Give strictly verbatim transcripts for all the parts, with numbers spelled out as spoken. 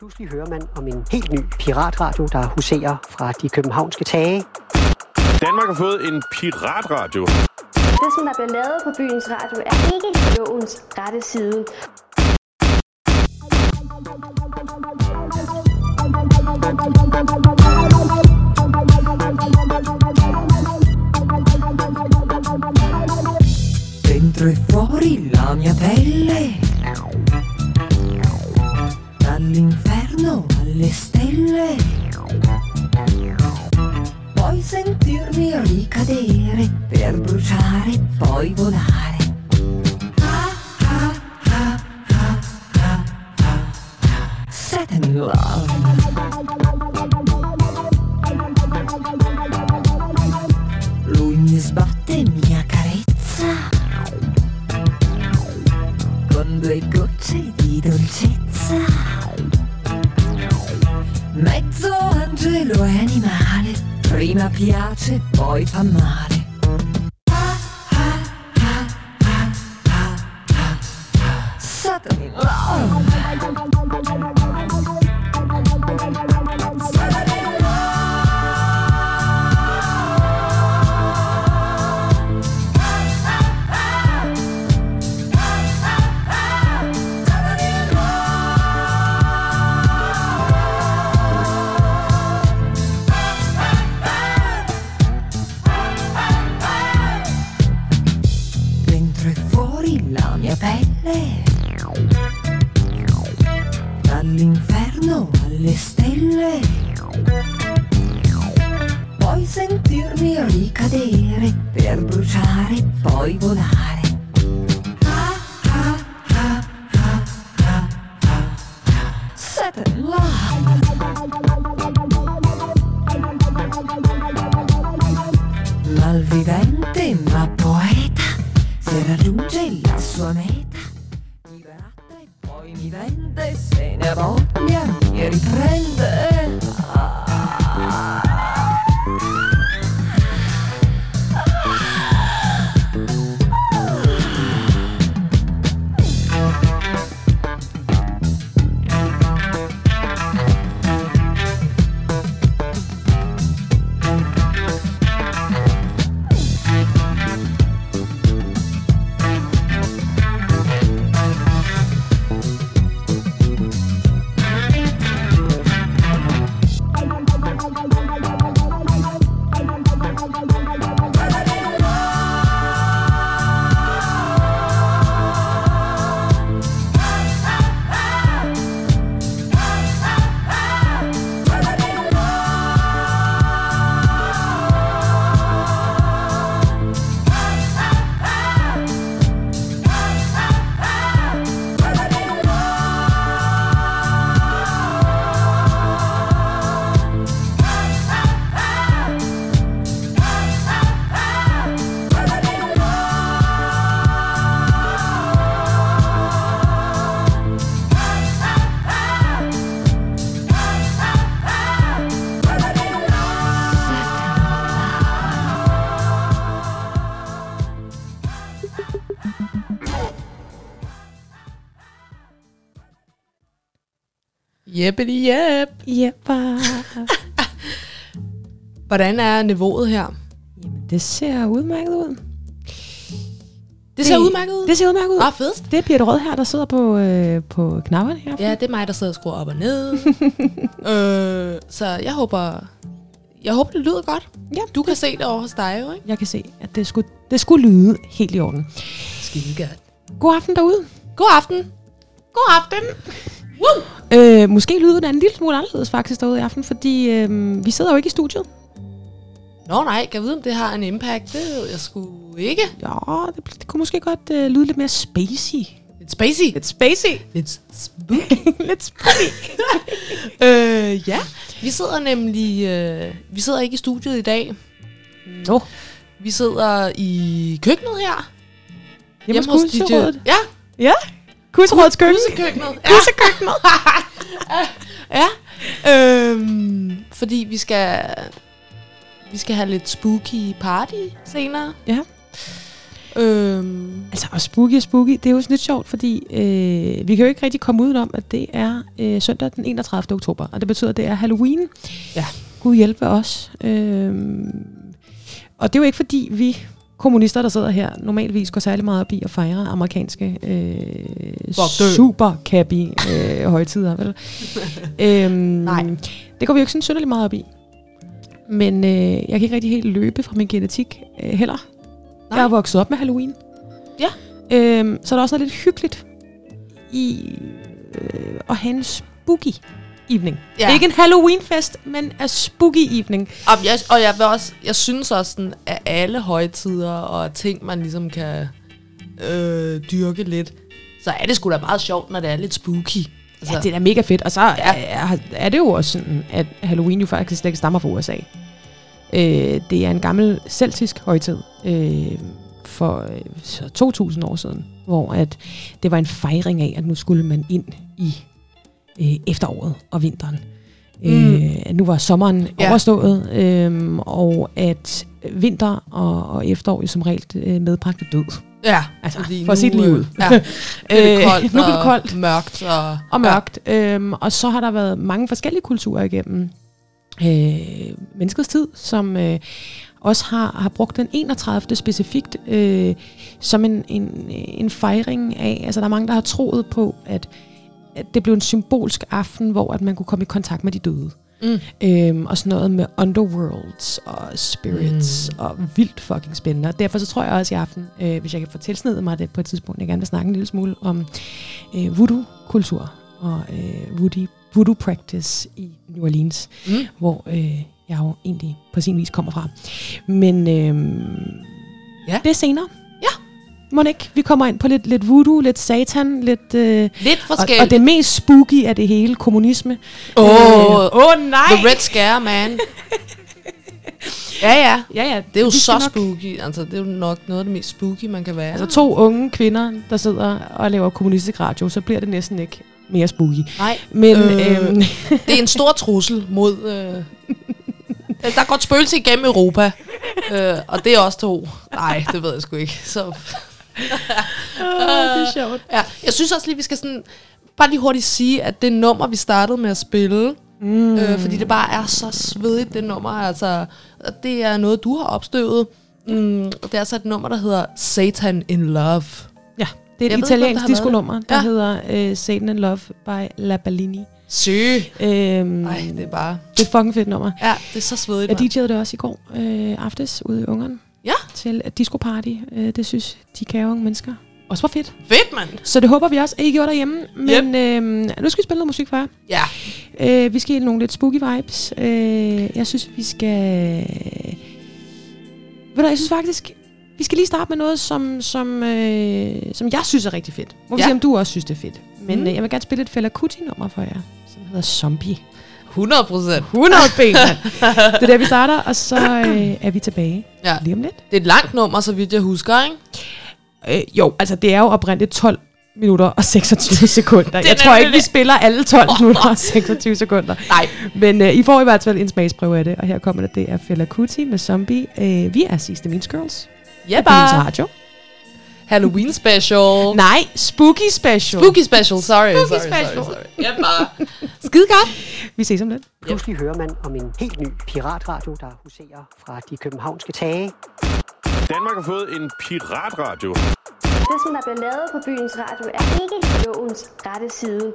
Pludselig hører man om en helt ny piratradio, der huserer fra de københavnske tage. Danmark har fået en piratradio. Det, som der bliver lavet på byens radio, er ikke lovens rette side. Dentro e fuori la mia pelle, dall'inferno alle stelle, poi sentirmi ricadere per bruciare, poi volare. Ah, ah, ah, ah, ah, ah, ah. Set and love. Lui mi sbatte, mi accarezza con due gocce di dolcezza, mezzo angelo e animale, prima piace, poi fa male. Ah, ah, ah, ah, ah, ah, ah. Sudden in love. Sudden in love. Pelle, dall'inferno alle stelle, poi sentirmi ricadere per bruciare, poi volare. Ah, ah, ah, ah, ah, ah, ah. Set and love. Malvivente ma poeta, se raggiunge la sua meta, liberata e poi mi vende, se ne voglia mi riprende. Ah, ah, jeppity jep. Jepper. Hvordan er niveauet her? Jamen, det ser udmærket ud. Det, det ser udmærket ud? Det ser udmærket ud. Ah, fedest. Det er Peter Rød her, der sidder på, øh, på knapperne her. Ja, det er mig, der sidder og skruer op og ned. øh, så jeg håber, jeg håber, det lyder godt. Ja, du kan det. Se det over hos dig, jo, ikke? Jeg kan se, at det skulle, det skulle lyde helt i orden. Skide godt. God aften derude. God aften. God aften. Woo! Øh, måske lyder det en lille smule anderledes faktisk derude i aften, fordi øh, vi sidder jo ikke i studiet. Nå nej, kan jeg vide, om det har en impact? Det ved jeg sgu ikke. Ja, det, det kunne måske godt øh, lyde lidt mere spacey. Lidt spacey? Lidt spacey. Lidt spooky. Lidt spooky. øh, ja, vi sidder nemlig, øh, vi sidder ikke i studiet i dag. Nå. No. Vi sidder i køkkenet her. Hjemme hos Kuserådet. Ja. Ja. Kuserådets køkken. Kusekøkkenet. Ja. Kusekøkkenet. Ja. Øhm, fordi vi skal vi skal have lidt spooky party senere. Ja. Øhm. Altså, Og spooky og spooky, det er jo sådan lidt sjovt, fordi øh, vi kan jo ikke rigtig komme udenom, at det er øh, søndag den enogtredivte oktober, og det betyder, at det er Halloween. Ja. Gud hjælpe os. Øh, og det er jo ikke fordi, vi kommunister, der sidder her, normalvis går særlig meget op i at fejre amerikanske øh, super-cappy øh, højtider. Vel? øhm, Nej. Det går vi jo ikke sådan synderligt meget op i. Men øh, jeg kan ikke rigtig helt løbe fra min genetik øh, heller. Nej. Jeg er vokset op med Halloween. Ja. Øhm, så er der også noget lidt hyggeligt i øh, at have en spooky evening. Ja. Ikke en Halloween-fest, men en spooky evening. Og jeg, og jeg, vil også, jeg synes også, sådan, at alle højtider og ting, man ligesom kan øh, dyrke lidt, så er det sgu da meget sjovt, når det er lidt spooky. Altså. Ja, det er da mega fedt. Og så ja. er, er det jo også sådan, at Halloween jo faktisk ikke stammer fra U S A. Øh, det er en gammel celtisk højtid øh, for så to tusind år siden, hvor at det var en fejring af, at nu skulle man ind i efteråret og vinteren. Mm. Øh, nu var sommeren ja. overstået, øh, og at vinter og, og efterår som regel øh, medbragte død. Ja, altså, for at se det lige ud. Ja, det er koldt, nu er det koldt og mørkt. Og, og, mørkt. Ja. Øhm, og så har der været mange forskellige kulturer igennem øh, menneskets tid, som øh, også har, har brugt den enogtredivte specifikt øh, som en, en, en fejring af, altså der er mange, der har troet på, at det blev en symbolsk aften, hvor at man kunne komme i kontakt med de døde. Mm. Øhm, og sådan noget med underworlds og spirits mm. og vildt fucking spændende. Og derfor så tror jeg også i aften, øh, hvis jeg kan få tilsnedet mig det på et tidspunkt, jeg gerne vil snakke en lille smule om øh, voodoo-kultur og øh, voodoo-practice i New Orleans, mm. hvor øh, jeg jo egentlig på sin vis kommer fra. Men øh, ja. det er senere. Monique, vi kommer ind på lidt, lidt voodoo, lidt satan, lidt... Øh, lidt forskelligt. Og, og det mest spooky af det hele, kommunisme. Åh, oh, øh, oh, nej! The Red Scare, man. ja, ja, ja, ja. Det er jo det så spooky. Nok. Altså, det er jo nok noget af det mest spooky, man kan være. Altså, to unge kvinder, der sidder og laver kommunistisk radio, så bliver det næsten ikke mere spooky. Nej. Men... Øh, øh, det er en stor trussel mod... Øh, der går et spøgelse igennem Europa. øh, og det er også to. Nej, det ved jeg sgu ikke. Så... oh, det er sjovt. Ja, jeg synes også lige, vi skal sådan bare lige hurtigt sige, at det nummer, vi startede med at spille, mm. øh, fordi det bare er så svedigt, det nummer, altså, det er noget, du har opstøvet. Mm, det er så et nummer, der hedder Satan in Love. Ja, det er et italiensk disco-nummer, der ja. hedder uh, Satan in Love by La Ballini. Syg. Øhm, Ej, det er bare... Det er fucking fedt nummer. Ja, det er så svedigt. Jeg D J'ede det også i går øh, aftes ude i Ungeren. Ja. Til et disco party. Det synes de kære unge mennesker også var fedt. Fedt, mand! Så det håber vi også, at I gjorde derhjemme. Men yep. øh, nu skal vi spille noget musik for jer. Ja. Øh, vi skal have nogle lidt spooky vibes. Øh, jeg synes, vi skal... Ved du, jeg synes faktisk... Vi skal lige starte med noget, som, som, øh, som jeg synes er rigtig fedt. Må vi ja. se, om du også synes, det er fedt. Men mm. øh, jeg vil gerne spille et Fela Kuti-nummer for jer, som hedder Zombie. hundrede procent hundrede ben, det er der, vi starter, og så øh, er vi tilbage ja. lige om lidt. Det er et langt nummer, så vidt jeg husker, ikke? Øh, jo, altså det er jo oprindeligt tolv minutter og seksogtyve sekunder. Jeg tror ikke, vi spiller alle tolv minutter og seksogtyve sekunder. Nej. Men øh, I får i hvert fald en smagsprøve af det, og her kommer det, det er Fela Kuti med Zombie. Øh, vi er Seize The Means Girls. Ja, bare radio. Halloween special. Nej, spooky special. Spooky special, sorry. Spooky sorry, special. Sorry, sorry. Ja, bare. Skide godt. Vi ses om lidt. Pludselig hører man om en helt ny piratradio, der huserer fra de københavnske tage. Danmark har fået en piratradio. Det, som der bliver lavet på byens radio, er ikke lovens rette side.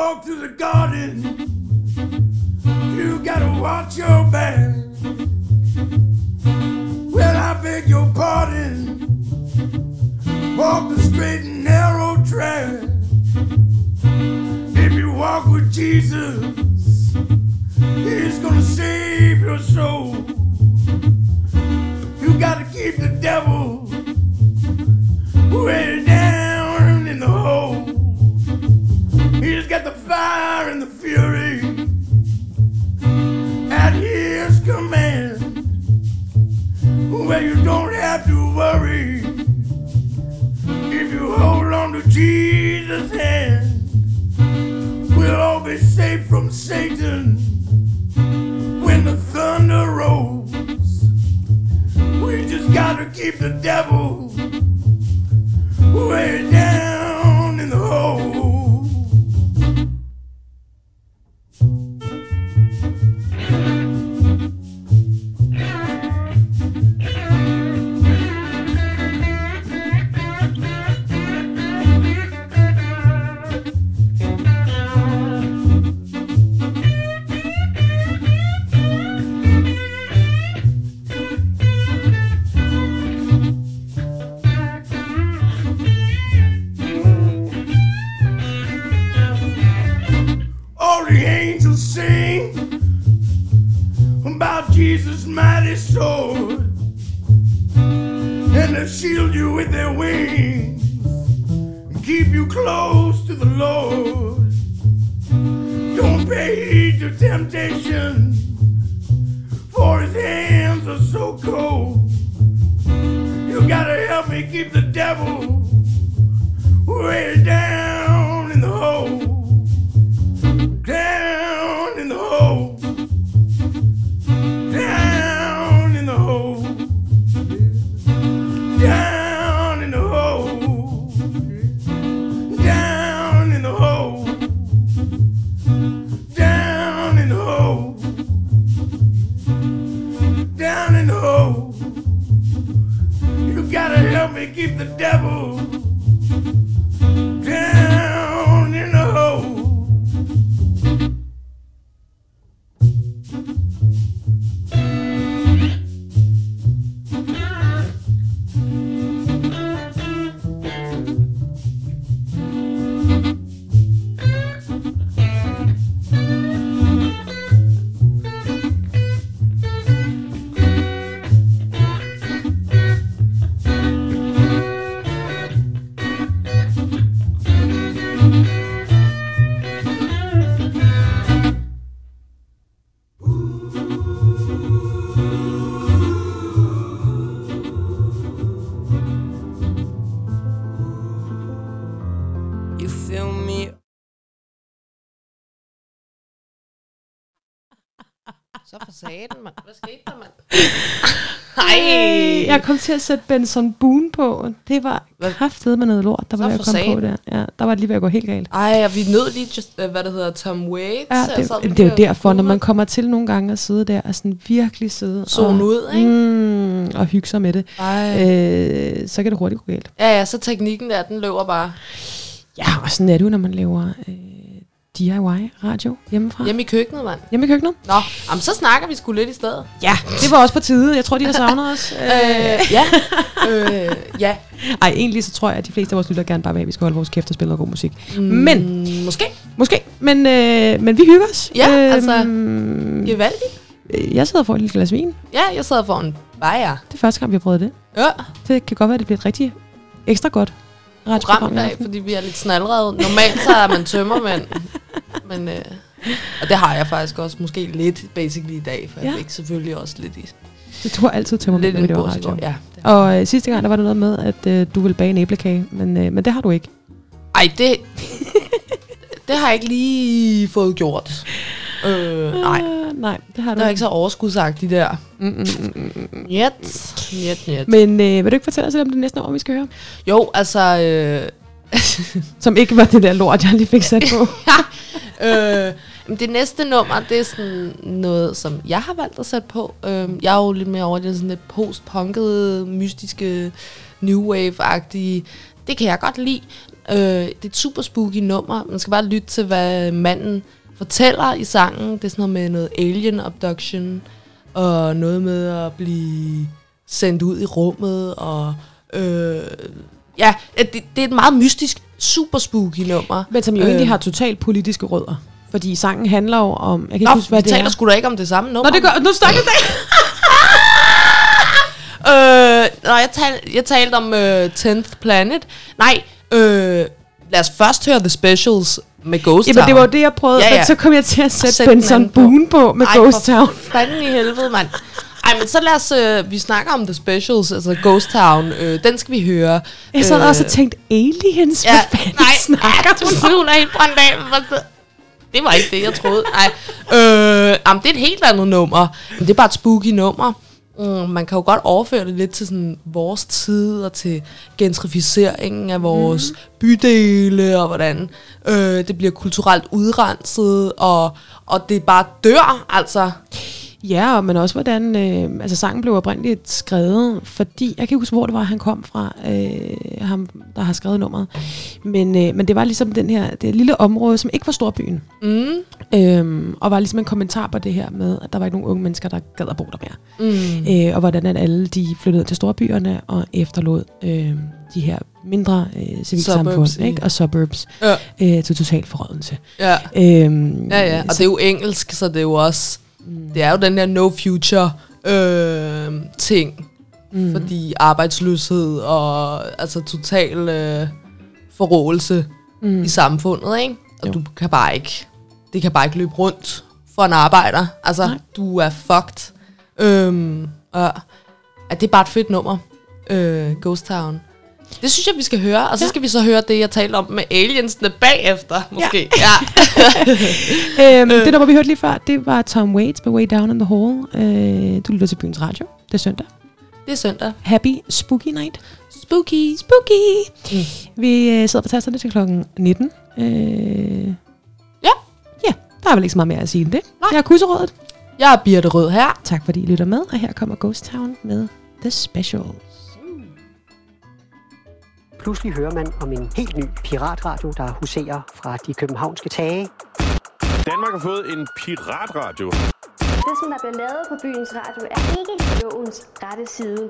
walk through the garden, you gotta watch your back. Well, I beg your pardon, walk the straight and narrow track. If you walk with Jesus, he's gonna save your soul. You gotta keep the devil way down in the hole. He's got the fire and the fury at his command, where you don't have to worry if you hold on to Jesus' hand. We'll all be safe from Satan when the thunder rolls. We just gotta keep the devil way down in the hole. Så for satan, mand. Hvad skete der, mand? Ej. Jeg kom til at sætte Benson Boone på. Det var kraftedeme med noget lort, der var jeg kom satan. På der. Ja, der var det lige ved at gå helt galt. Ej, og vi nød lige, just, hvad det hedder, Tom Waits. Ja, det, altså, det, det er jo derfor, når man kommer til nogle gange og sidder der og sådan virkelig sidder zone ud, ikke? Mm, og hygge sig med det. Øh, så kan det hurtigt gå galt. Ja, ja, så teknikken der, den løber bare. Ja, og sådan er det jo, når man laver... Øh, D I Y-radio hjemmefra. Hjemme i køkkenet, mand. Hjemme i køkkenet. Nå, jamen, så snakker vi sgu lidt i stedet. Ja, det var også på tide. Jeg tror, de har savnet os. øh, ja. øh, ja. Ej, egentlig så tror jeg, at de fleste af vores lytter gerne bare vil, at vi skal holde vores kæft og spille god musik. Mm, men. Måske. Måske. Men, øh, men vi hygger os. Ja, øh, altså. Gevaldigt. Jeg sidder for et lille glas vin. Ja, jeg sidder for en bajer. Det er første gang, vi har prøvet det. Ja. Det kan godt være, at det bliver et rigtig ekstra godt radioprogram, fordi vi er lidt snalrede. Normalt så er man tømmermand. Men, øh, og det har jeg faktisk også måske lidt basically i dag, for ja. Jeg fik selvfølgelig også lidt i. Det tror altid tømmermand, når vi laver radio. Ja, og øh, sidste gang, der var der noget med, at øh, du ville bage en æblekage, men, øh, men det har du ikke. Ej, det, det har jeg ikke lige fået gjort. Øh, nej. Uh, nej, det har du det er ikke så overskudsagtigt der. Jet, jet, jet. Men øh, vil du ikke fortælle os lidt om det næste år, vi skal høre? Jo, altså... Øh, som ikke var det der lort, jeg lige fik sat på. øh, det næste nummer, det er sådan noget, som jeg har valgt at sætte på. Øh, jeg er jo lidt mere over det sådan lidt post-punkede, mystiske, new wave-agtige... Det kan jeg godt lide. Øh, det er et super spooky nummer. Man skal bare lytte til, hvad manden fortæller i sangen. Det er sådan noget med noget alien abduction, og noget med at blive sendt ud i rummet, og øh, ja, det, det er et meget mystisk, super spooky nummer. Men som jo øh. egentlig har totalt politiske rødder. Fordi sangen handler jo om... Jeg kan Nå, ikke huske, hvad vi det taler sgu da ikke om det samme nummer. Nå, det gør... Nu snakker det! øh, nej, jeg, tal, jeg talte om øh, tenth Planet. Nej, øh, lad os først høre The Specials med Ghost Town. Jamen, det var det, jeg prøvede. Ja, ja. Men så kom jeg til at sætte, sætte Benson Boone på med Ej, Ghost Town. For fanden i helvede, mand. Ej, men så lad os... Øh, vi snakker om The Specials, altså Ghost Town. Øh, den skal vi høre. Jeg sad øh, også og tænkte, aliens? Ja, hvad fanden nej, snakker du om? Nej, hun er helt brændt af. Det var ikke det, jeg troede. Nej. Øh, jamen, det er et helt andet nummer. Men det er bare et spooky nummer. Mm, man kan jo godt overføre det lidt til sådan vores tid, og til gentrificeringen af vores mm-hmm. bydele, og hvordan øh, det bliver kulturelt udrenset, og, og det bare dør, altså. Ja, men også hvordan, øh, altså sangen blev oprindeligt skrevet, fordi, jeg kan ikke huske, hvor det var, han kom fra, øh, ham, der har skrevet nummeret, men, øh, men det var ligesom den her, det lille område, som ikke var storbyen, mm. øhm, og var ligesom en kommentar på det her med, at der var ikke nogen unge mennesker, der gad at bo der mere, mm. øh, og hvordan at alle de flyttede til storbyerne og efterlod øh, de her mindre øh, civilsamfund, ikke? Og suburbs ja. øh, til total forrådelse. Ja. Øhm, ja, ja, og så, det er jo engelsk, så det er jo også... Det er jo den der no future øh, ting, mm. fordi arbejdsløshed og altså total øh, forråelse mm. i samfundet, ikke? Og jo. Du kan bare ikke, det kan bare ikke løbe rundt for en arbejder. Altså, nej. Du er fucked. Øhm, og, at det er bare et fedt nummer, øh, Ghost Town. Det synes jeg, vi skal høre, og så skal ja. vi så høre det, jeg talte om med aliensene bagefter, måske. Ja. Ja. øhm, det nummer, vi hørte lige før, det var Tom Waits med Way Down in the Hall. Øh, du lytter til Byens Radio. Det er søndag. Det er søndag. Happy Spooky Night. Spooky. Spooky. Mm. Vi øh, sidder på tasterne til klokken nitten. Øh, ja. Ja, der er vel ikke så meget mere at sige end det. Nej. Jeg er Kusserødet. Jeg er Birte Rød her. Tak fordi I lytter med, og her kommer Ghost Town med The Specials. Pludselig hører man om en helt ny piratradio, der huserer fra de københavnske tage. Danmark har fået en piratradio. Det, som der bliver lavet på Byens Radio, er ikke lovens rette side.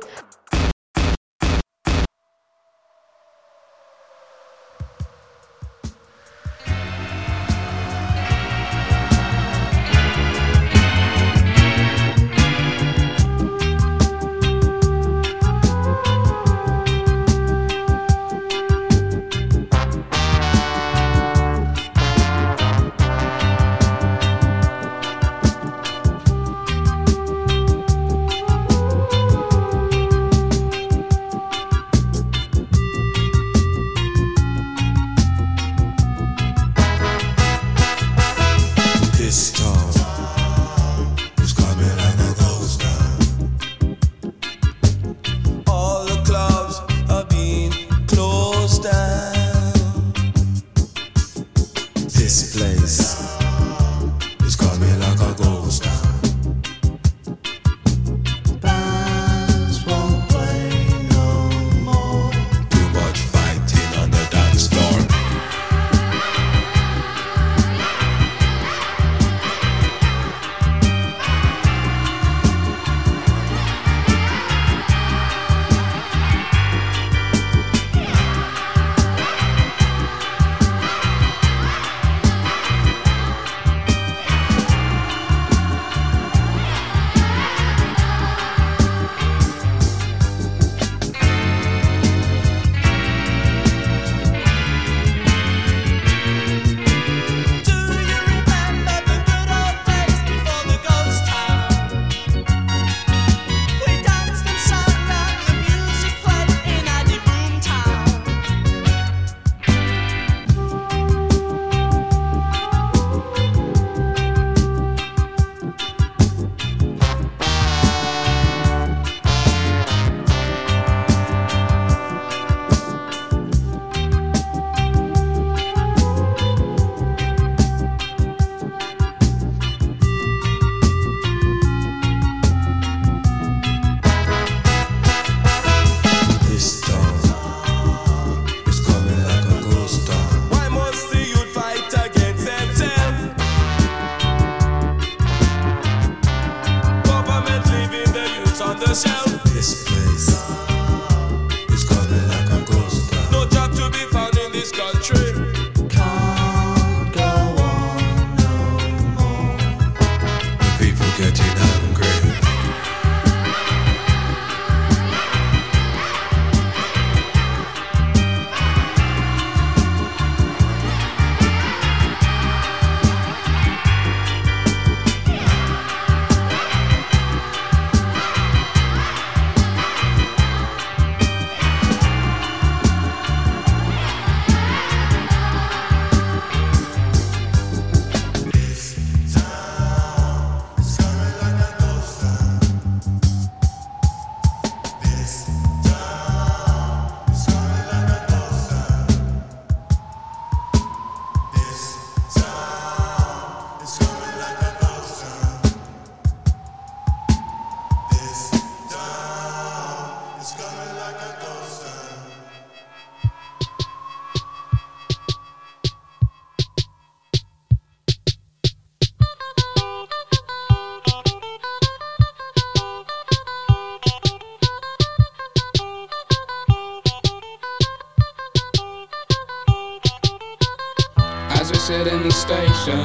sit in the station,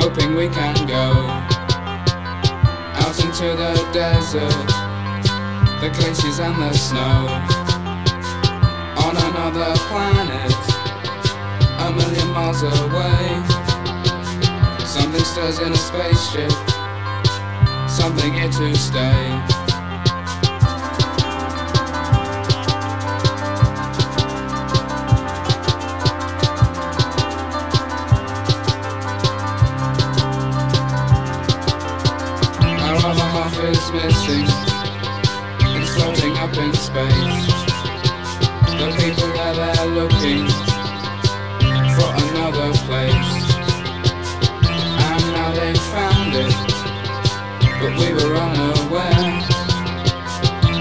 hoping we can go out into the desert, the glaciers and the snow, on another planet, a million miles away. Something stirs in a spaceship, something here to stay. Missing, it's floating up in space. The people are there looking for another place, and now they've found it, but we were unaware.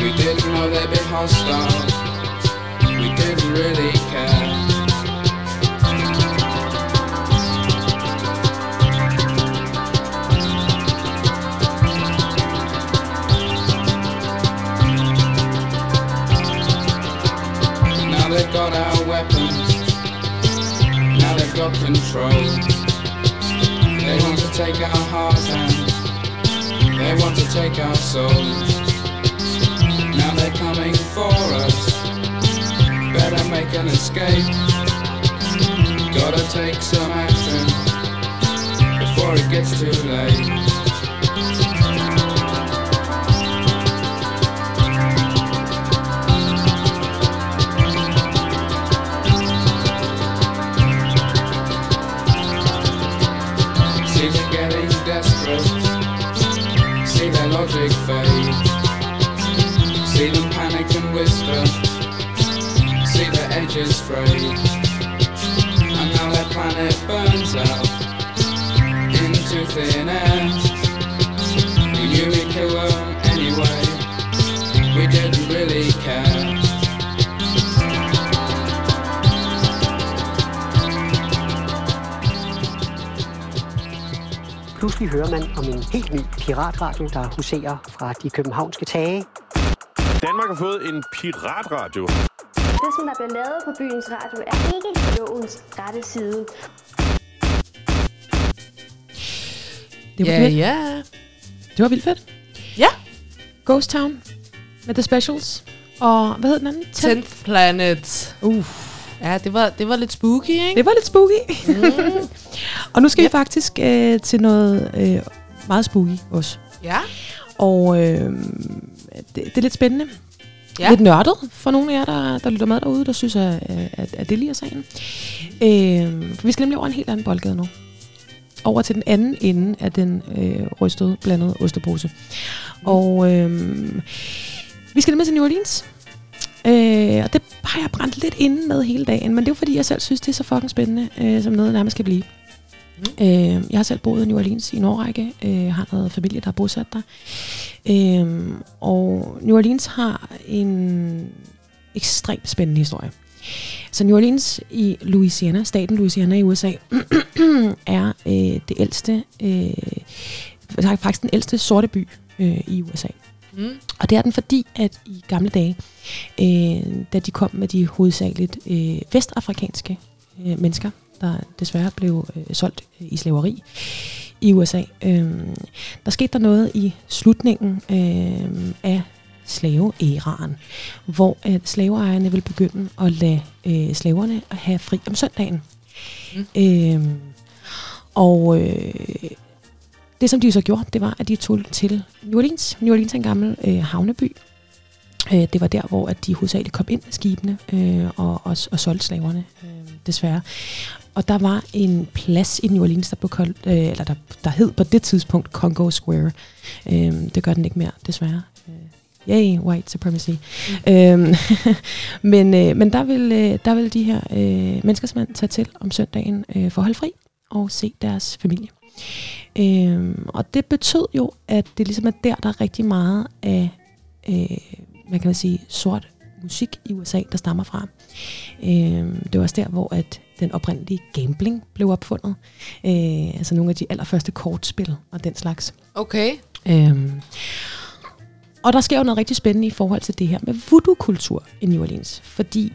We didn't know they'd be hostile, we didn't really care. Got our weapons, now they've got control. They want to take our hearts and they want to take our souls. Now they're coming for us, better make an escape. Gotta take some action before it gets too late. Logic fade. See them panic and whisper. See the edges frayed. And now their planet burns out into thin air. We knew we'd kill them anyway. We didn't really care. Pludselig hører man om en helt ny piratradio, der huserer fra de københavnske tage. Danmark har fået en piratradio. Det, som der bliver lavet på byens radio, er ikke lovens rette side. Det var ja, vildt. Ja. Det var vildt fedt. Ja. Ghost Town med The Specials. Og hvad hed den anden? tenth Planet. Uff. Ja, det var, det var lidt spooky, ikke? Det var lidt spooky. Mm. Og nu skal yep. vi faktisk øh, til noget øh, meget spooky også. Ja. Og øh, det, det er lidt spændende. Ja. Lidt nørdet for nogle af jer, der, der lytter med derude, der synes, at, at, at det lige er sagen. Øh, for vi skal nemlig over en helt anden boldgade nu. Over til den anden ende af den øh, rystede, blandede ostepose. Mm. Og øh, vi skal nemlig til New Orleans. Øh, og det har jeg brændt lidt inde med hele dagen, men det er jo fordi, jeg selv synes, det er så fucking spændende, øh, som noget nærmest skal blive. Mm. Øh, jeg har selv boet i New Orleans i en årrække, øh, har noget familie, der er bosat der. Øh, og New Orleans har en ekstremt spændende historie. Så New Orleans i Louisiana, staten Louisiana i U S A, er øh, det ældste, øh, faktisk den ældste sorte by øh, i U S A. Mm. Og det er den fordi, at i gamle dage, øh, da de kom med de hovedsageligt øh, vestafrikanske øh, mennesker, der desværre blev øh, solgt øh, i slaveri i U S A, øh, der skete der noget i slutningen øh, af slaveæraen, hvor øh, slaveejerne ville begynde at lade øh, slaverne have fri om søndagen. Mm. Øh, og... Øh, Det, som de så gjorde, det var, at de tog til New Orleans. New Orleans er en gammel øh, havneby. Øh, det var der, hvor at de hovedsageligt kom ind med skibene øh, og, og, og solgte slaverne, øh, desværre. Og der var en plads i New Orleans, der, blev koldt, øh, eller der, der hed på det tidspunkt Congo Square. Øh, det gør den ikke mere, desværre. Yay, white supremacy. Mm. Øhm, men, øh, men der ville der vil de her øh, menneskesmænd tage til om søndagen øh, for at holde fri og se deres familie. Øhm, og det betød jo, at det ligesom er der, der er rigtig meget af, øh, hvad kan man sige, sort musik i U S A, der stammer fra. Øhm, det var også der, hvor at den oprindelige gambling blev opfundet. Øh, altså nogle af de allerførste kortspil og den slags. Okay. Øhm, og der sker jo noget rigtig spændende i forhold til det her med voodoo-kultur i New Orleans. Fordi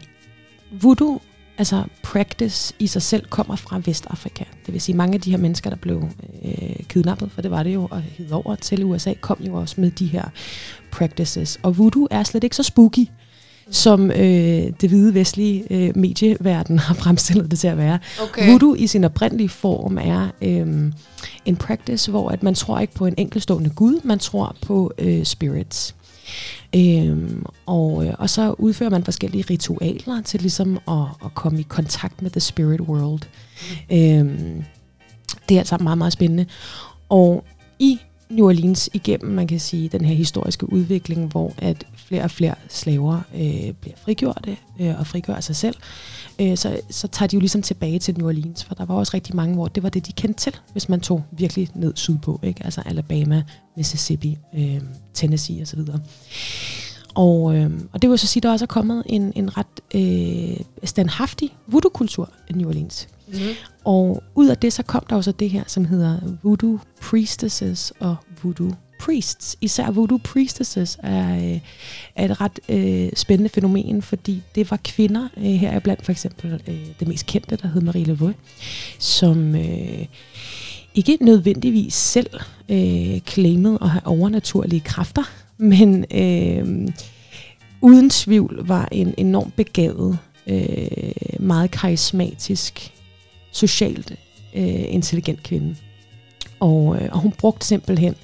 voodoo altså practice i sig selv kommer fra Vestafrika. Det vil sige, mange af de her mennesker, der blev øh, kidnappet, for det var det jo, og hed over til U S A, kom jo også med de her practices. Og voodoo er slet ikke så spooky, som øh, det hvide vestlige øh, medieverden har fremstillet det til at være. Okay. Voodoo i sin oprindelige form er øh, en practice, hvor at man tror ikke på en enkeltstående gud, man tror på øh, spirits. Øhm, og, og så udfører man forskellige ritualer til ligesom at, at komme i kontakt med the spirit world. Mm. Øhm, det er altså meget, meget spændende. Og i New Orleans igennem, man kan sige, den her historiske udvikling, hvor at flere og flere slaver øh, bliver frigjorte øh, og frigør sig selv, øh, så, så tager de jo ligesom tilbage til New Orleans, for der var også rigtig mange, hvor det var det, de kendte til, hvis man tog virkelig ned sydpå, ikke? Altså Alabama, Mississippi, øh, Tennessee osv. Og, øh, og det vil så sige, der også er kommet en, en ret øh, standhaftig voodoo-kultur i New Orleans. Mm-hmm. Og ud af det, så kom der også det her, som hedder voodoo priestesses og voodoo priests. Især voodoo priestesses er, er et ret øh, spændende fænomen, fordi det var kvinder, øh, her er blandt for eksempel øh, det mest kendte, der hed Marie Laveau, som øh, ikke nødvendigvis selv øh, claimede at have overnaturlige kræfter, men øh, uden tvivl var en enormt begavet, øh, meget karismatisk, socialt øh, intelligent kvinde. Og, øh, og hun brugte simpelthen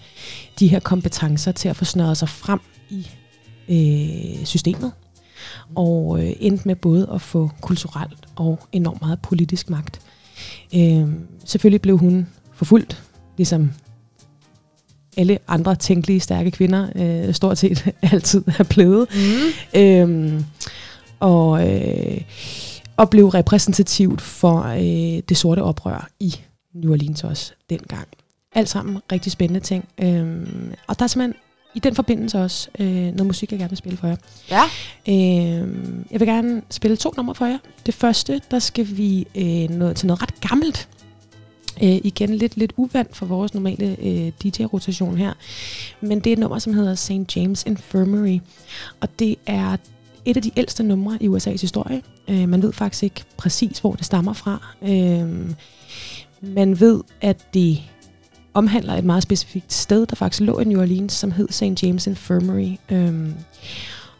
de her kompetencer til at få snøret sig frem i øh, systemet, og øh, endte med både at få kulturelt og enormt meget politisk magt. Øh, selvfølgelig blev hun forfulgt, ligesom alle andre tænkelige stærke kvinder øh, stort set altid er blevet. Mm. Øh, og... Øh, og blev repræsentativt for øh, det sorte oprør i New Orleans også dengang. Alt sammen rigtig spændende ting. Øhm, og der er simpelthen i den forbindelse også øh, noget musik, jeg gerne vil spille for jer. Ja. Øhm, jeg vil gerne spille to numre for jer. Det første, der skal vi øh, nå til noget ret gammelt. Øh, igen lidt, lidt uvandt for vores normale øh, D J-rotation her. Men det er et nummer, som hedder Saint James Infirmary. Og det er et af de ældste numre i U S A's historie. Øh, man ved faktisk ikke præcis, hvor det stammer fra. Øh, man ved, at det omhandler et meget specifikt sted, der faktisk lå i New Orleans, som hed Saint James Infirmary. Øh,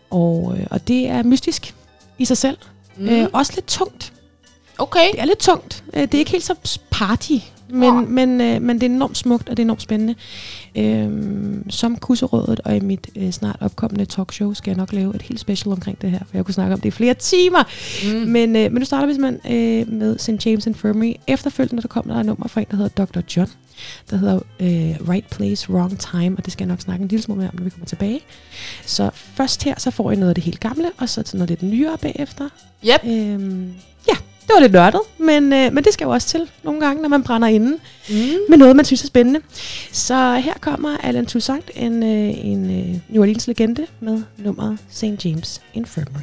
og, og det er mystisk i sig selv. Mm. Øh, også lidt tungt. Okay. Det er lidt tungt. Det er ikke helt så party, men, oh. men, øh, men det er enormt smukt, og det er enormt spændende. Øhm, som Kusserådet og i mit øh, snart opkommende talkshow skal jeg nok lave et helt special omkring det her, for jeg kunne snakke om det i flere timer. Mm. Men, øh, men nu starter vi simpelthen øh, med Saint James Infirmary. Efterfølgende der kommer der et nummer fra en, der hedder doktor John, der hedder øh, Right Place, Wrong Time, og det skal jeg nok snakke en lille smule mere om, når vi kommer tilbage. Så først her, så får I noget af det helt gamle, og så til noget lidt nyere bagefter. Yep. Øhm, ja. Det var lidt nørdet, men, øh, men det skal jo også til nogle gange, når man brænder inde mm. med noget, man synes er spændende. Så her kommer Alan Toussaint, en, øh, en øh, New Orleans legende, med nummeret Saint James Infirmary.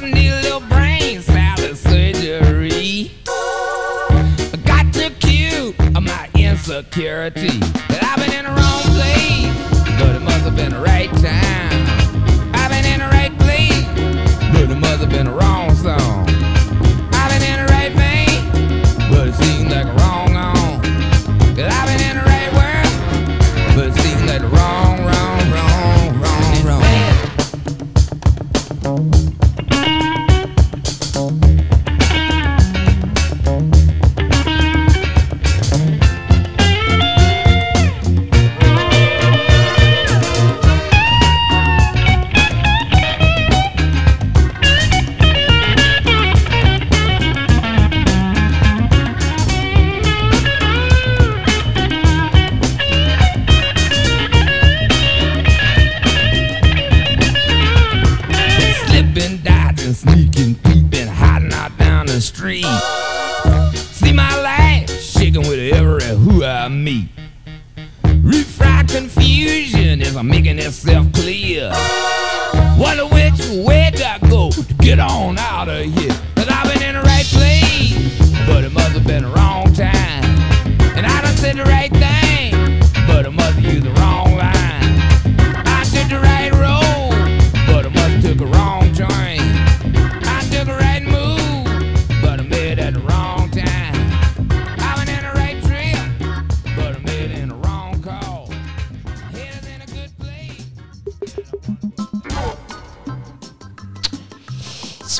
doesn't need a little brain salad surgery. I got too cute of my insecurity. That I've been in the wrong place, but it must have been the right time. I've been in the right place, but it must have been the wrong song. I've been in the right vein, but it seems like a wrong on. Cause I've been in the right world, but it seems like the wrong.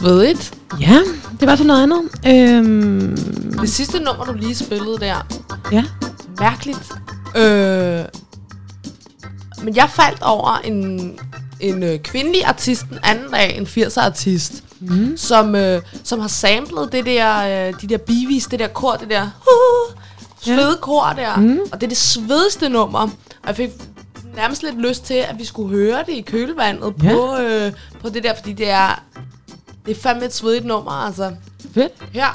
Svedigt. Ja, det var for noget andet. Øhm, det sidste nummer, du lige spillede der. Ja. Mærkeligt. Øh, men jeg faldt over en, en øh, kvindelig artist den anden dag, en firser artist, mm. som, øh, som har samlet det der, øh, de der bivis, det der kor, det der uh, svede kor der. Mm. Og det er det svedeste nummer. Og jeg fik nærmest lidt lyst til, at vi skulle høre det i kølevandet ja. på, øh, på det der, fordi det er... Det er fandme et svedigt nummer, altså. Fedt. Ja.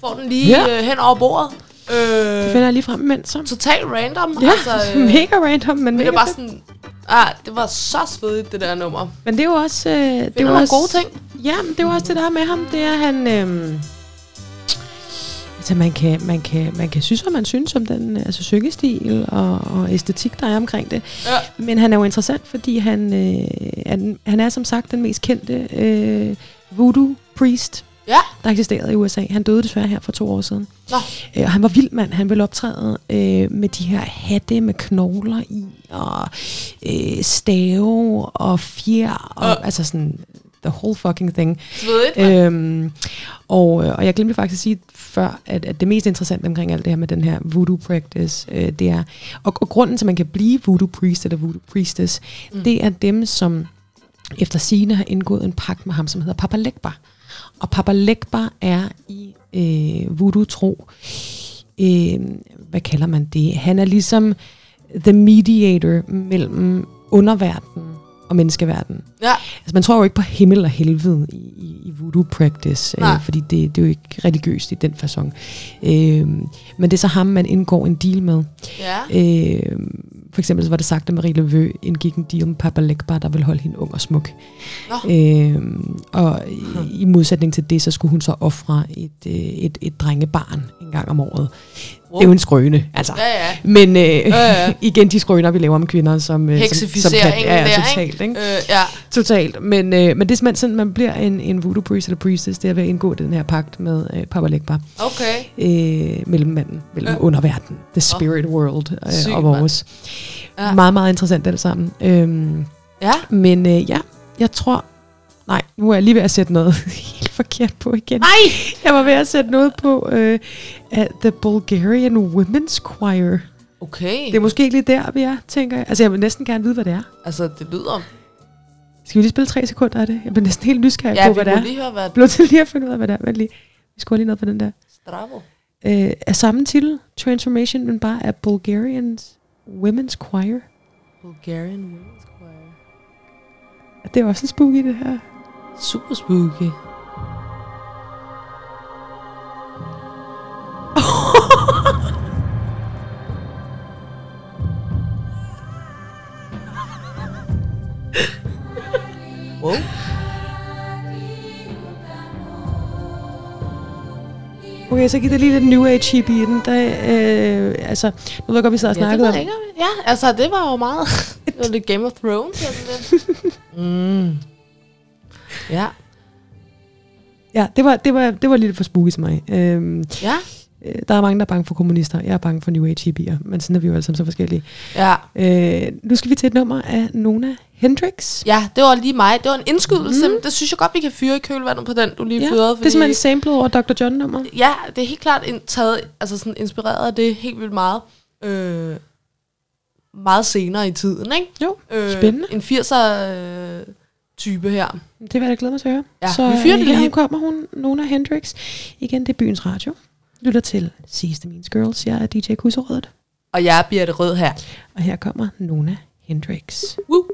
Får den lige ja. øh, hen over bordet. Øh, det finder jeg lige frem imens. Totalt random. Ja, altså, øh, mega random, men, men mega det var fedt. Sådan, ah, det var så svedigt, det der nummer. Men det er jo også... Øh, det er nogle gode ting. Ja, men det er jo også det, der med ham. Det er, han... Øh, altså, man kan, man, kan, man kan synes, hvad man synes om den altså, synkestil og, og æstetik, der er omkring det. Ja. Men han er jo interessant, fordi han, øh, han, han er som sagt den mest kendte... Øh, voodoo priest, ja. der eksisterede i U S A. Han døde desværre her for to år siden. Øh, han var vild mand. Han ville optræde øh, med de her hatte med knogler i, og øh, stave og fjer, og, uh. altså sådan the whole fucking thing. Øhm, og, og jeg glemte faktisk at sige før, at, at det mest interessante omkring alt det her med den her voodoo practice, øh, det er, og, og grunden til, at man kan blive voodoo priest eller voodoo priestess, mm. det er dem, som efter sigende har indgået en pagt med ham, som hedder Papa Legba. Og Papa Legba er i øh, voodoo-tro. Øh, hvad kalder man det? Han er ligesom the mediator mellem underverdenen og menneskeverdenen. Ja. Altså, man tror jo ikke på himmel og helvede i, i, i voodoo-practice, øh, fordi det, det er jo ikke religiøst i den façon. Øh, men det er så ham, man indgår en deal med. Ja. Øh, For eksempel så var det sagt, at Marie Laveau indgik en deal med Papa Legba, der ville holde hende ung og smuk. Øhm, og hmm. i modsætning til det, så skulle hun så ofre et, et, et drengebarn en gang om året. Wow. Det er jo en skrøne, altså. Ja, ja. Men øh, ja, ja. igen de skrøner, vi laver om kvinder, som... Heksificeringen der, ikke? Totalt, ikke? Øh, ja. Totalt. Men, øh, men det er simpelthen sådan, man bliver en, en voodoo priest eller priestess, det er ved at indgå den her pagt med øh, Papa Legba. Okay. Øh, mellem manden, mellem øh. underverdenen. The spirit oh. world øh, Syg, og vores. Ja. Meget, meget interessant alt sammen. Øhm, ja. Men øh, ja, jeg tror... Nej, nu er jeg lige ved at sætte noget helt forkert på igen. Nej! Jeg var ved at sætte noget på øh, The Bulgarian Women's Choir. Okay. Det er måske ikke lige der, vi er, tænker jeg. Altså, jeg vil næsten gerne vide, hvad det er. Altså, det lyder... Skal vi lige spille tre sekunder af det? Jeg bliver næsten helt nysgerrig ja, på, hvad det er. Ja, vi må lige høre, hvad det er. Blå til lige at finde ud af, hvad det er. Lige. Vi skruer lige ned på den der. Stravo. Øh, er samme titel, Transformation, men bare af Bulgarian Women's Choir. Bulgarian Women's Choir. Det er også en spooky, det her. Super spooky. Wow. Okay, så giv det lige lidt new age hippie i den. Der, øh, altså, nu ved jeg godt, vi sidder og ja, snakkede om. Ikke, ja, altså det var jo meget... det var lidt Game of Thrones. mm. Ja. Ja, det var, det var, det var lidt for spooky for mig. Øhm, ja. Der er mange, der er bange for kommunister. Jeg er bange for new age hippier. Men sådan er vi jo alle sammen så forskellige. Ja. Øh, nu skal vi til et nummer af Nona Hendrix. Ja, det var lige mig. Det var en indskydelse. Mm. Det synes jeg godt, vi kan fyre i kølvandet på den, du lige ja, fyrede. Fordi det er simpelthen en sample over doktor John nummer. Ja, det er helt klart en taget, altså sådan inspireret af det helt vildt meget. Øh, meget senere i tiden, ikke? Jo, øh, spændende. En firser... Øh, type her. Det var jeg glæder mig til at høre. Ja, så vi fyrer det lige. Her kommer hun, Nona Hendrix. Igen, det er Byens Radio. Lytter til Seize The Means Girls. Jeg er D J Kusserødet. Og jeg er Birte Rød her. Og her kommer Nona Hendrix. Woo!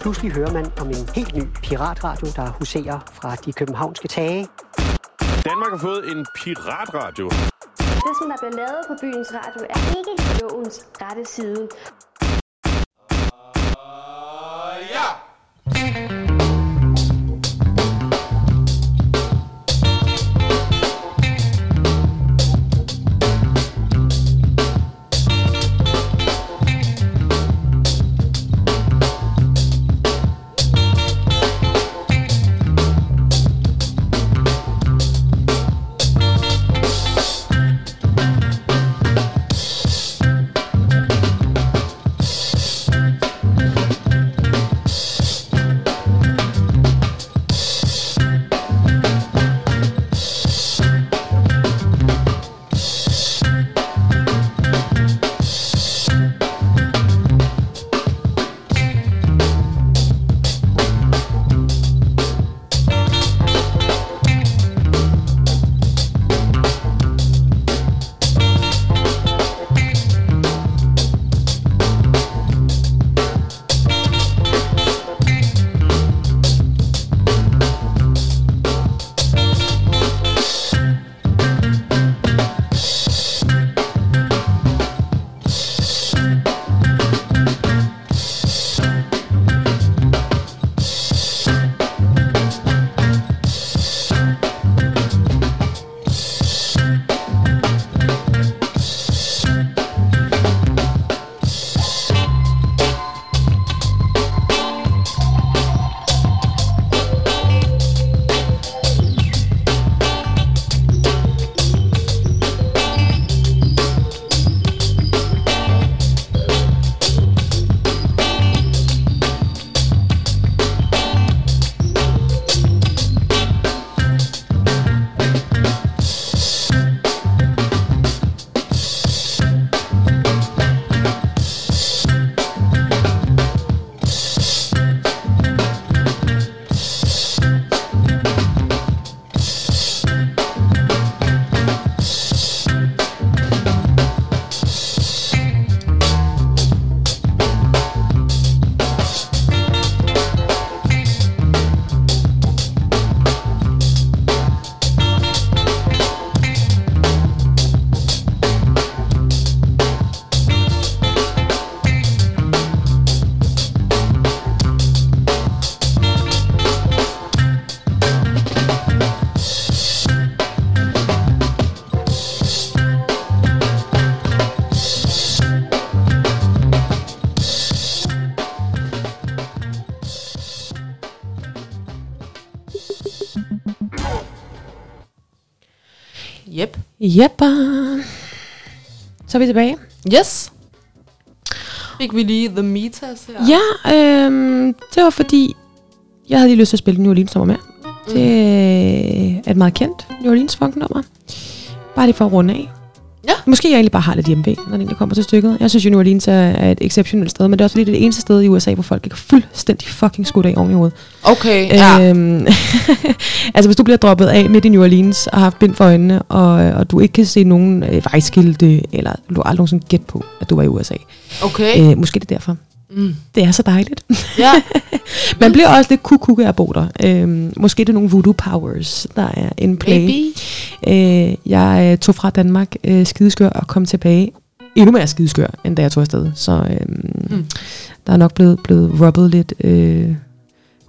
Pludselig hører man om en helt ny piratradio, der huserer fra de københavnske tage. Danmark har fået en piratradio. det, som der bliver lavet på byens radio, er ikke lovens rette side. Uh, ja! Jep. Jep. Så er vi tilbage. Yes. Fik vi lige The Metas her? Ja, øhm, det var fordi, jeg havde lige lyst til at spille New Orleans nummer med. Mm. Det er et meget kendt New Orleans funk nummer. Bare lige for at runde af. Ja. Måske jeg egentlig bare har lidt hjemmevæg, når det kommer til stykket. Jeg synes jo, New Orleans er et exceptionelt sted, men det er også fordi, det er det eneste sted i U S A, hvor folk ikke fuldstændig fucking skudt af oven i hovedet. Okay, ja. Øhm, altså, hvis du bliver droppet af midt i New Orleans og har haft bind for øjnene, og, og du ikke kan se nogen øh, vejskilte, eller du har aldrig nogensinde gæt på, at du var i U S A. Okay. Øh, måske det er derfor. Mm. Det er så dejligt. Ja. Man bliver også lidt kukukke af boder. Øhm, måske det er nogle voodoo powers, der er in play. Øh, jeg tog fra Danmark øh, skideskør og kom tilbage endnu mere skideskør, end da jeg tog afsted. Så øhm, mm. der er nok blevet, blevet rubbet lidt øh,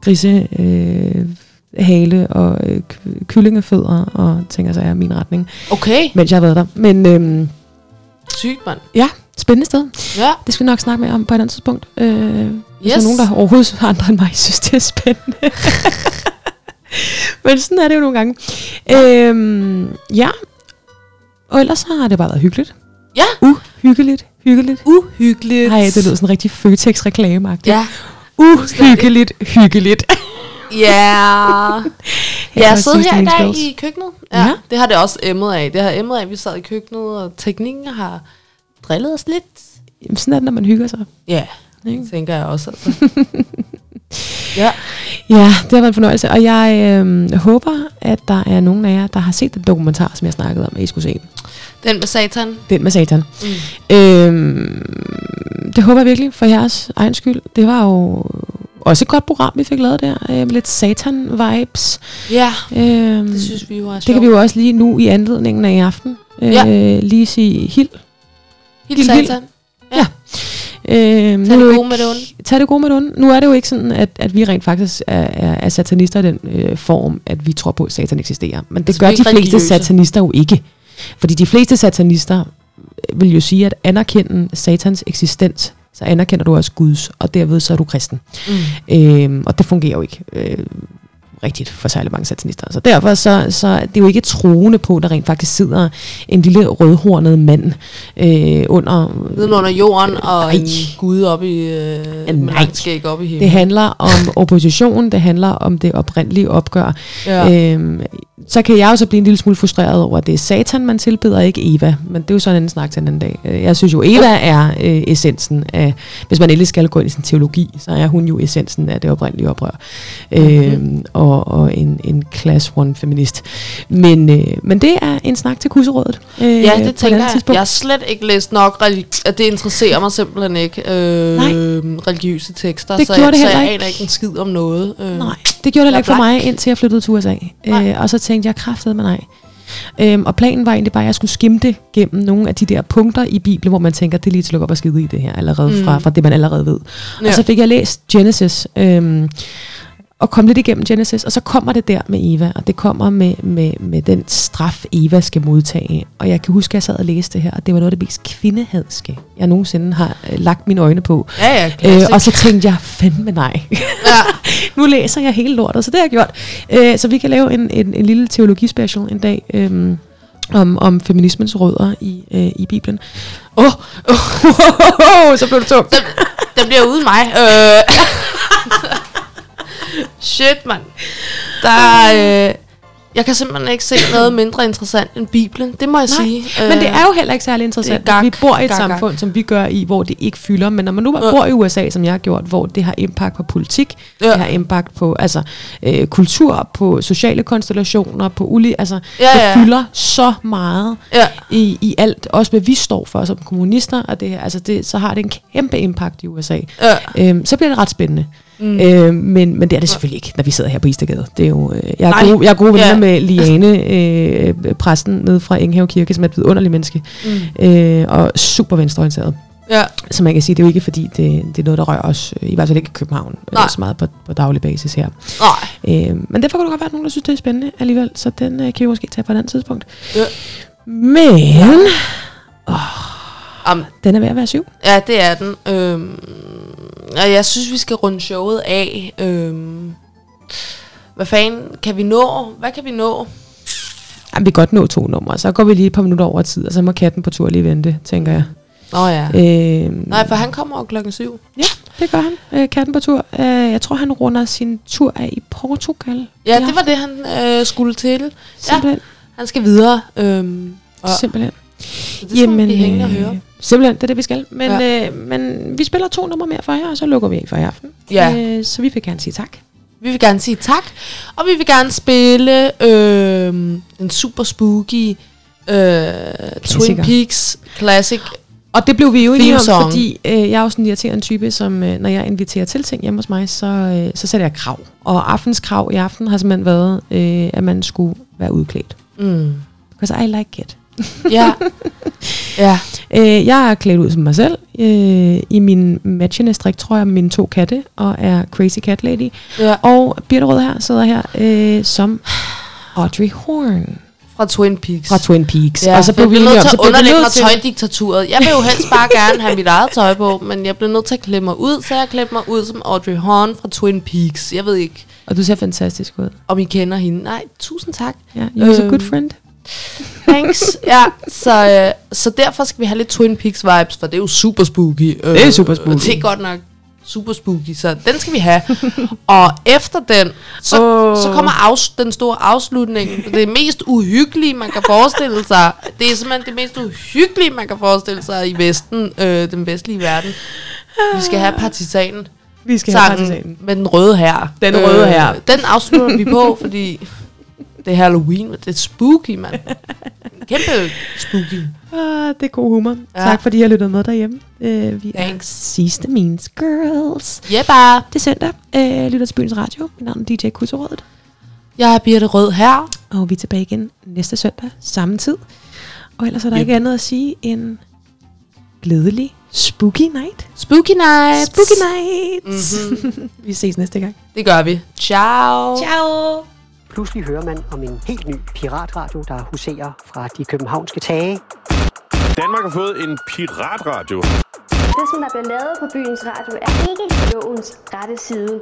grise, øh, hale og øh, kyllingefødder og ting, altså er min retning. Okay. Mens jeg har været der. Men, øhm, sygt, mand. Ja. Spændende sted. Ja. Det skal vi nok snakke med om på et andet tidspunkt. Øh, yes. Hvis der er nogen, der overhovedet andre end mig synes, det er spændende. Men sådan er det jo nogle gange. Ja. Øhm, ja. Og ellers så har det bare været hyggeligt. Ja. Uhyggeligt. Hyggeligt. Uhyggeligt. Nej, det lyder sådan rigtig Føtex-reklameagtigt. Ja. Uhyggeligt. Hyggeligt. Yeah. Ja, jeg sidder her i dag i køkkenet. Ja, ja. Det har det også emmet af. Det har emmet af, vi sad i køkkenet, og teknikken har... drillede os lidt. Jamen, sådan er det, når man hygger sig. Ja, yeah, tænker jeg også. Altså. Ja. Ja, det har været en fornøjelse. Og jeg øh, håber, at der er nogen af jer, der har set den dokumentar, som jeg snakkede om, at I skulle se. Den med Satan. Den med Satan. Mm. Øhm, det håber jeg virkelig, for jeres egen skyld. Det var jo også et godt program, vi fik lavet der. Øh, lidt Satan-vibes. Ja, øhm, det synes vi jo er sjovt. Det kan vi jo også lige nu i anledningen af i aften. Øh, ja. Lige sige hild. Hild, satan. Ja. ja. Øhm, tag, det gode med det onde. tag det gode med det onde. Nu er det jo ikke sådan, at, at vi rent faktisk er, er, er satanister i den øh, form, at vi tror på, at satan eksisterer. Men det altså, gør de fleste religiøse. Satanister jo ikke. Fordi de fleste satanister vil jo sige, at anerkende satans eksistens, så anerkender du også Guds, og derved så er du kristen. Mm. Øhm, og det fungerer jo ikke øh, rigtigt for særlig mange satanister. Så derfor så, så det er det jo ikke troende på, der rent faktisk sidder en lille rødhornet mand øh, under... Neden under jorden, og nej. En Gud oppe i... Øh, nej, op i det handler om opposition, det handler om det oprindelige opgør. Ja. Øhm, så kan jeg jo så blive en lille smule frustreret over, at det er satan, man tilbeder, ikke Eva. Men det er jo sådan en anden snak til en anden dag. Jeg synes jo, Eva er øh, essensen af... Hvis man ellers skal gå ind i sin teologi, så er hun jo essensen af det oprindelige oprør. Okay. Øhm, og, og en, en class one feminist. Men, øh, men det er en snak til kusserådet. Øh, ja, det tænker jeg. Jeg har slet ikke læst nok, at det interesserer mig simpelthen ikke. Øh, religiøse tekster. Det så gjorde jeg, det heller så jeg ikke. Aner ikke en skid om noget. Øh, nej, det gjorde det heller ikke for mig, indtil jeg flyttede til U S A. Øh, og så tænkte jeg kraftede med nej. Øhm, og planen var egentlig bare, at jeg skulle skimte gennem nogle af de der punkter i Bibelen, hvor man tænker, det er lige til at lukke op og skide i det her, allerede mm. fra, fra det, man allerede ved. Ja. Og så fik jeg læst Genesis, øhm, og kom lidt igennem Genesis, og så kommer det der med Eva, og det kommer med, med, med den straf, Eva skal modtage. Og jeg kan huske, at jeg sad og læste det her, og det var noget af det mest kvindehadske, jeg nogensinde har øh, lagt mine øjne på. Ja, ja, klassisk. Øh, og så tænkte jeg, fandme nej. Ja. Nu læser jeg hele lortet, så det har jeg gjort. Øh, så vi kan lave en, en, en lille teologispecial en dag, øh, om, om feminismens rødder i, øh, i Bibelen. Åh, oh, oh, oh, oh, oh, så blev det tungt. Den, den bliver ude mig. Øh. Shit, mand. Der, øh, jeg kan simpelthen ikke se noget mindre interessant end Bibelen. Det må jeg Nej, sige. Øh, men det er jo heller ikke særlig interessant. Gag, vi bor i et gag, samfund, gag. som vi gør i, hvor det ikke fylder. Men når man nu bare bor i U S A, som jeg har gjort, hvor det har impact på politik, ja. det har impact på altså, øh, kultur, på sociale konstellationer, på uli, altså ja, ja. det fylder så meget ja. i, i alt. Også hvad vi står for som kommunister, og det, altså det, så har det en kæmpe impact i U S A. Ja. Øh, så bliver det ret spændende. Mm. Øh, men, men det er det selvfølgelig ikke, når vi sidder her på Istergade. Det er jo, øh, jeg, er gode, jeg er gode venner ja. med Liane, øh, præsten nede fra Enghave Kirke, som er et vidunderligt menneske, mm. øh, og super venstreorienteret. Ja. Så man kan sige, det er jo ikke fordi, det, det er noget, der rører os, i hvert fald ikke i København, øh, så meget på, på daglig basis her. Nej. Øh, men derfor kan du godt være nogen, der synes, det er spændende alligevel, så den øh, kan vi måske tage på et andet tidspunkt. Ja. Men... Ja. Åh, Om, den er ved at være syv. Ja, det er den. Øhm, og jeg synes, vi skal runde showet af. Øhm, hvad fanden kan vi nå? Hvad kan vi nå? Jamen, vi kan godt nå to numre. Så går vi lige et par minutter over tid, og så må katten på tur lige vente, tænker jeg. Nå oh, ja. Øhm, Nej, for han kommer klokken syv. Ja, det gør han. Øh, katten på tur. Øh, jeg tror, han runder sin tur af i Portugal. Ja, ja. Det var det, han øh, skulle til. Simpelthen. Ja, han skal videre. Øhm, og Simpelthen. Og det Jamen, skal man øh, at høre. Simpelthen, det er det, vi skal. Men, ja. øh, men vi spiller to numre mere for jer, og så lukker vi af for i aften. Ja. Øh, så vi vil gerne sige tak. Vi vil gerne sige tak. Og vi vil gerne spille øh, en super spooky øh, Twin Peaks classic. Og det blev vi jo enige om, fordi øh, jeg er jo sådan en irriterende type, som øh, når jeg inviterer til ting hjemme hos mig, så, øh, så sætter jeg krav. Og aftens krav i aften har simpelthen været, øh, at man skulle være udklædt. Mm. Because I like it. Ja. Ja. Øh, jeg er klædt ud som mig selv øh, i min matchende strik, tror jeg, med mine to katte, og er crazy cat lady. Ja. Og Birte Rød her sidder her øh, som Audrey Horne. Fra Twin Peaks. Fra Twin Peaks. Ja, og så blev vi nødt til at underlægge mig tøjdiktaturet. Jeg vil jo helst bare gerne have mit eget tøj på, men jeg blev nødt til at klemme mig ud, så jeg klemmer mig ud som Audrey Horne fra Twin Peaks. Jeg ved ikke. Og du ser fantastisk ud. Om I kender hende. Nej, tusind tak. Ja, you're øhm. a good friend. Thanks. Ja, så, øh, så derfor skal vi have lidt Twin Peaks vibes, for det er jo super spooky. Øh, det er super spooky. Det er godt nok super spooky, så den skal vi have. Og efter den, så, oh. så kommer afs- den store afslutning. Det mest uhyggelige, man kan forestille sig. Det er simpelthen det mest uhyggelige, man kan forestille sig i Vesten, øh, den vestlige verden. Vi skal have partisanen. Vi skal have partisanen. Med den røde hær. Den øh, røde hær. Den afslutter vi på, fordi... Det er Halloween, det er spooky, mand. Kæmpe spooky. Ah, det er god humor. Ja. Tak fordi I har lyttet med derhjemme. Uh, vi Thanks. er Seize The Means Girls. Jeppa. Det er søndag. Uh, lytter til Byens Radio. Mit navn er D J Kusserød. Jeg er Birte Rød her. Og vi er tilbage igen næste søndag, samme tid. Og ellers er der yep. ikke andet at sige end glædelig spooky night. Spooky night. Spooky night. Mm-hmm. Vi ses næste gang. Det gør vi. Ciao. Ciao. Pludselig hører man om en helt ny piratradio, der huserer fra de københavnske tage. Danmark har fået en piratradio. Det, som der bliver lavet på byens radio, er ikke lovens rette side.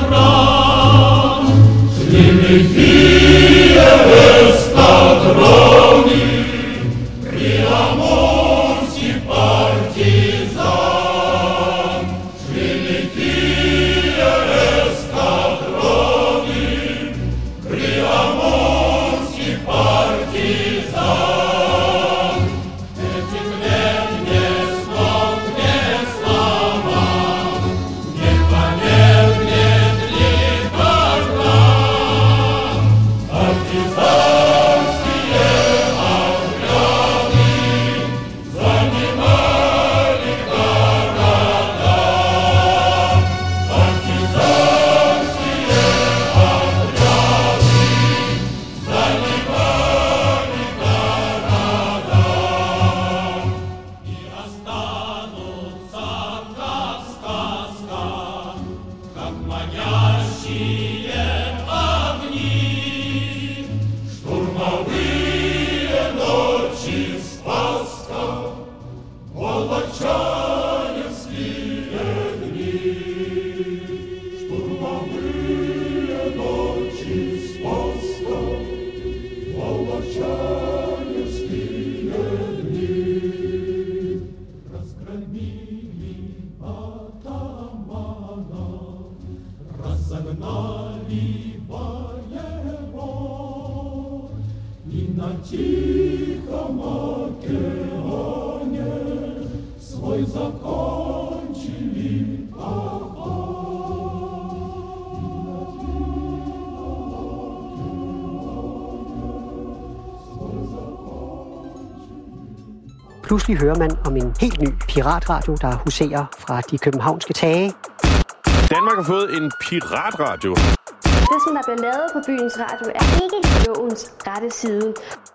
Партизан, великий Pludselig hører man om en helt ny piratradio, der huserer fra de københavnske tage. Danmark har fået en piratradio. Det, som der bliver lavet på byens radio, er ikke lovens rette side.